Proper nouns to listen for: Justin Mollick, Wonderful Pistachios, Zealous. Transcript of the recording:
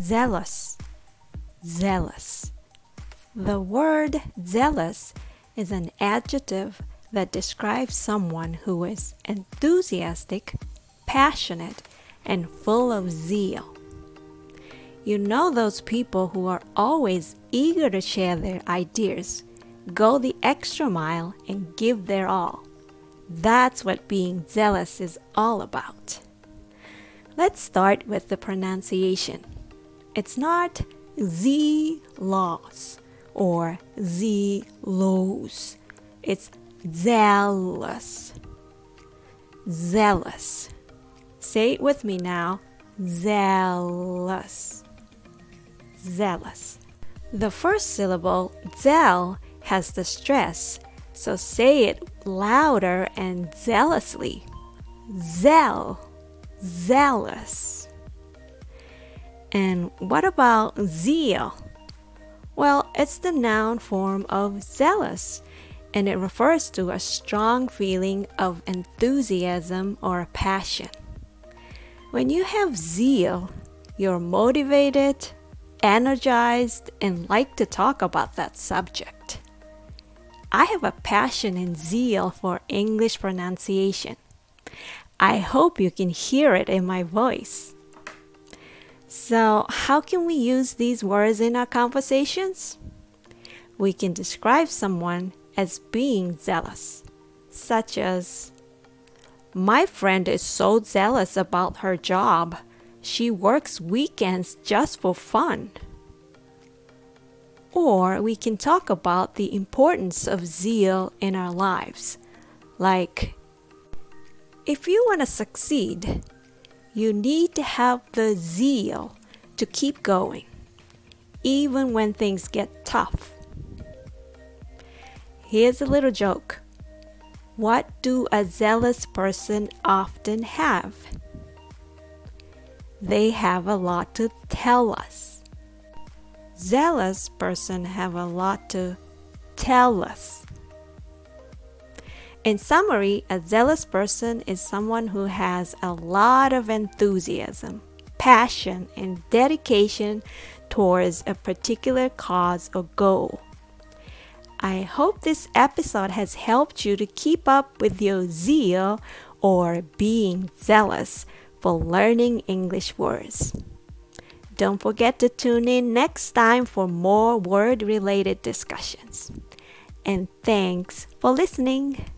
Zealous, zealous. The word zealous is an adjective that describes someone who is enthusiastic, passionate, and full of zeal. You know those people who are always eager to share their ideas, go the extra mile, and give their all. That's what being zealous is all about. Let's start with the pronunciation.It's not zealous or zealous. It's zealous. Zealous. Say it with me now. Zealous. Zealous. The first syllable, zeal, has the stress, so say it louder and zealously. Zeal. Zealous.And what about zeal? Well, it's the noun form of zealous, and it refers to a strong feeling of enthusiasm or passion. When you have zeal, you're motivated, energized, and like to talk about that subject. I have a passion and zeal for English pronunciation. I hope you can hear it in my voice.So, how can we use these words in our conversations? We can describe someone as being zealous, such as, My friend is so zealous about her job. She works weekends just for fun. Or we can talk about the importance of zeal in our lives. Like, if you want to succeed,You need to have the zeal to keep going, even when things get tough. Here's a little joke. What do a zealous person often have? They have a lot to tell us. Zealous person have a lot to tell us. In summary, a zealous person is someone who has a lot of enthusiasm, passion, and dedication towards a particular cause or goal. I hope this episode has helped you to keep up with your zeal or being zealous for learning English words. Don't forget to tune in next time for more word-related discussions. And thanks for listening.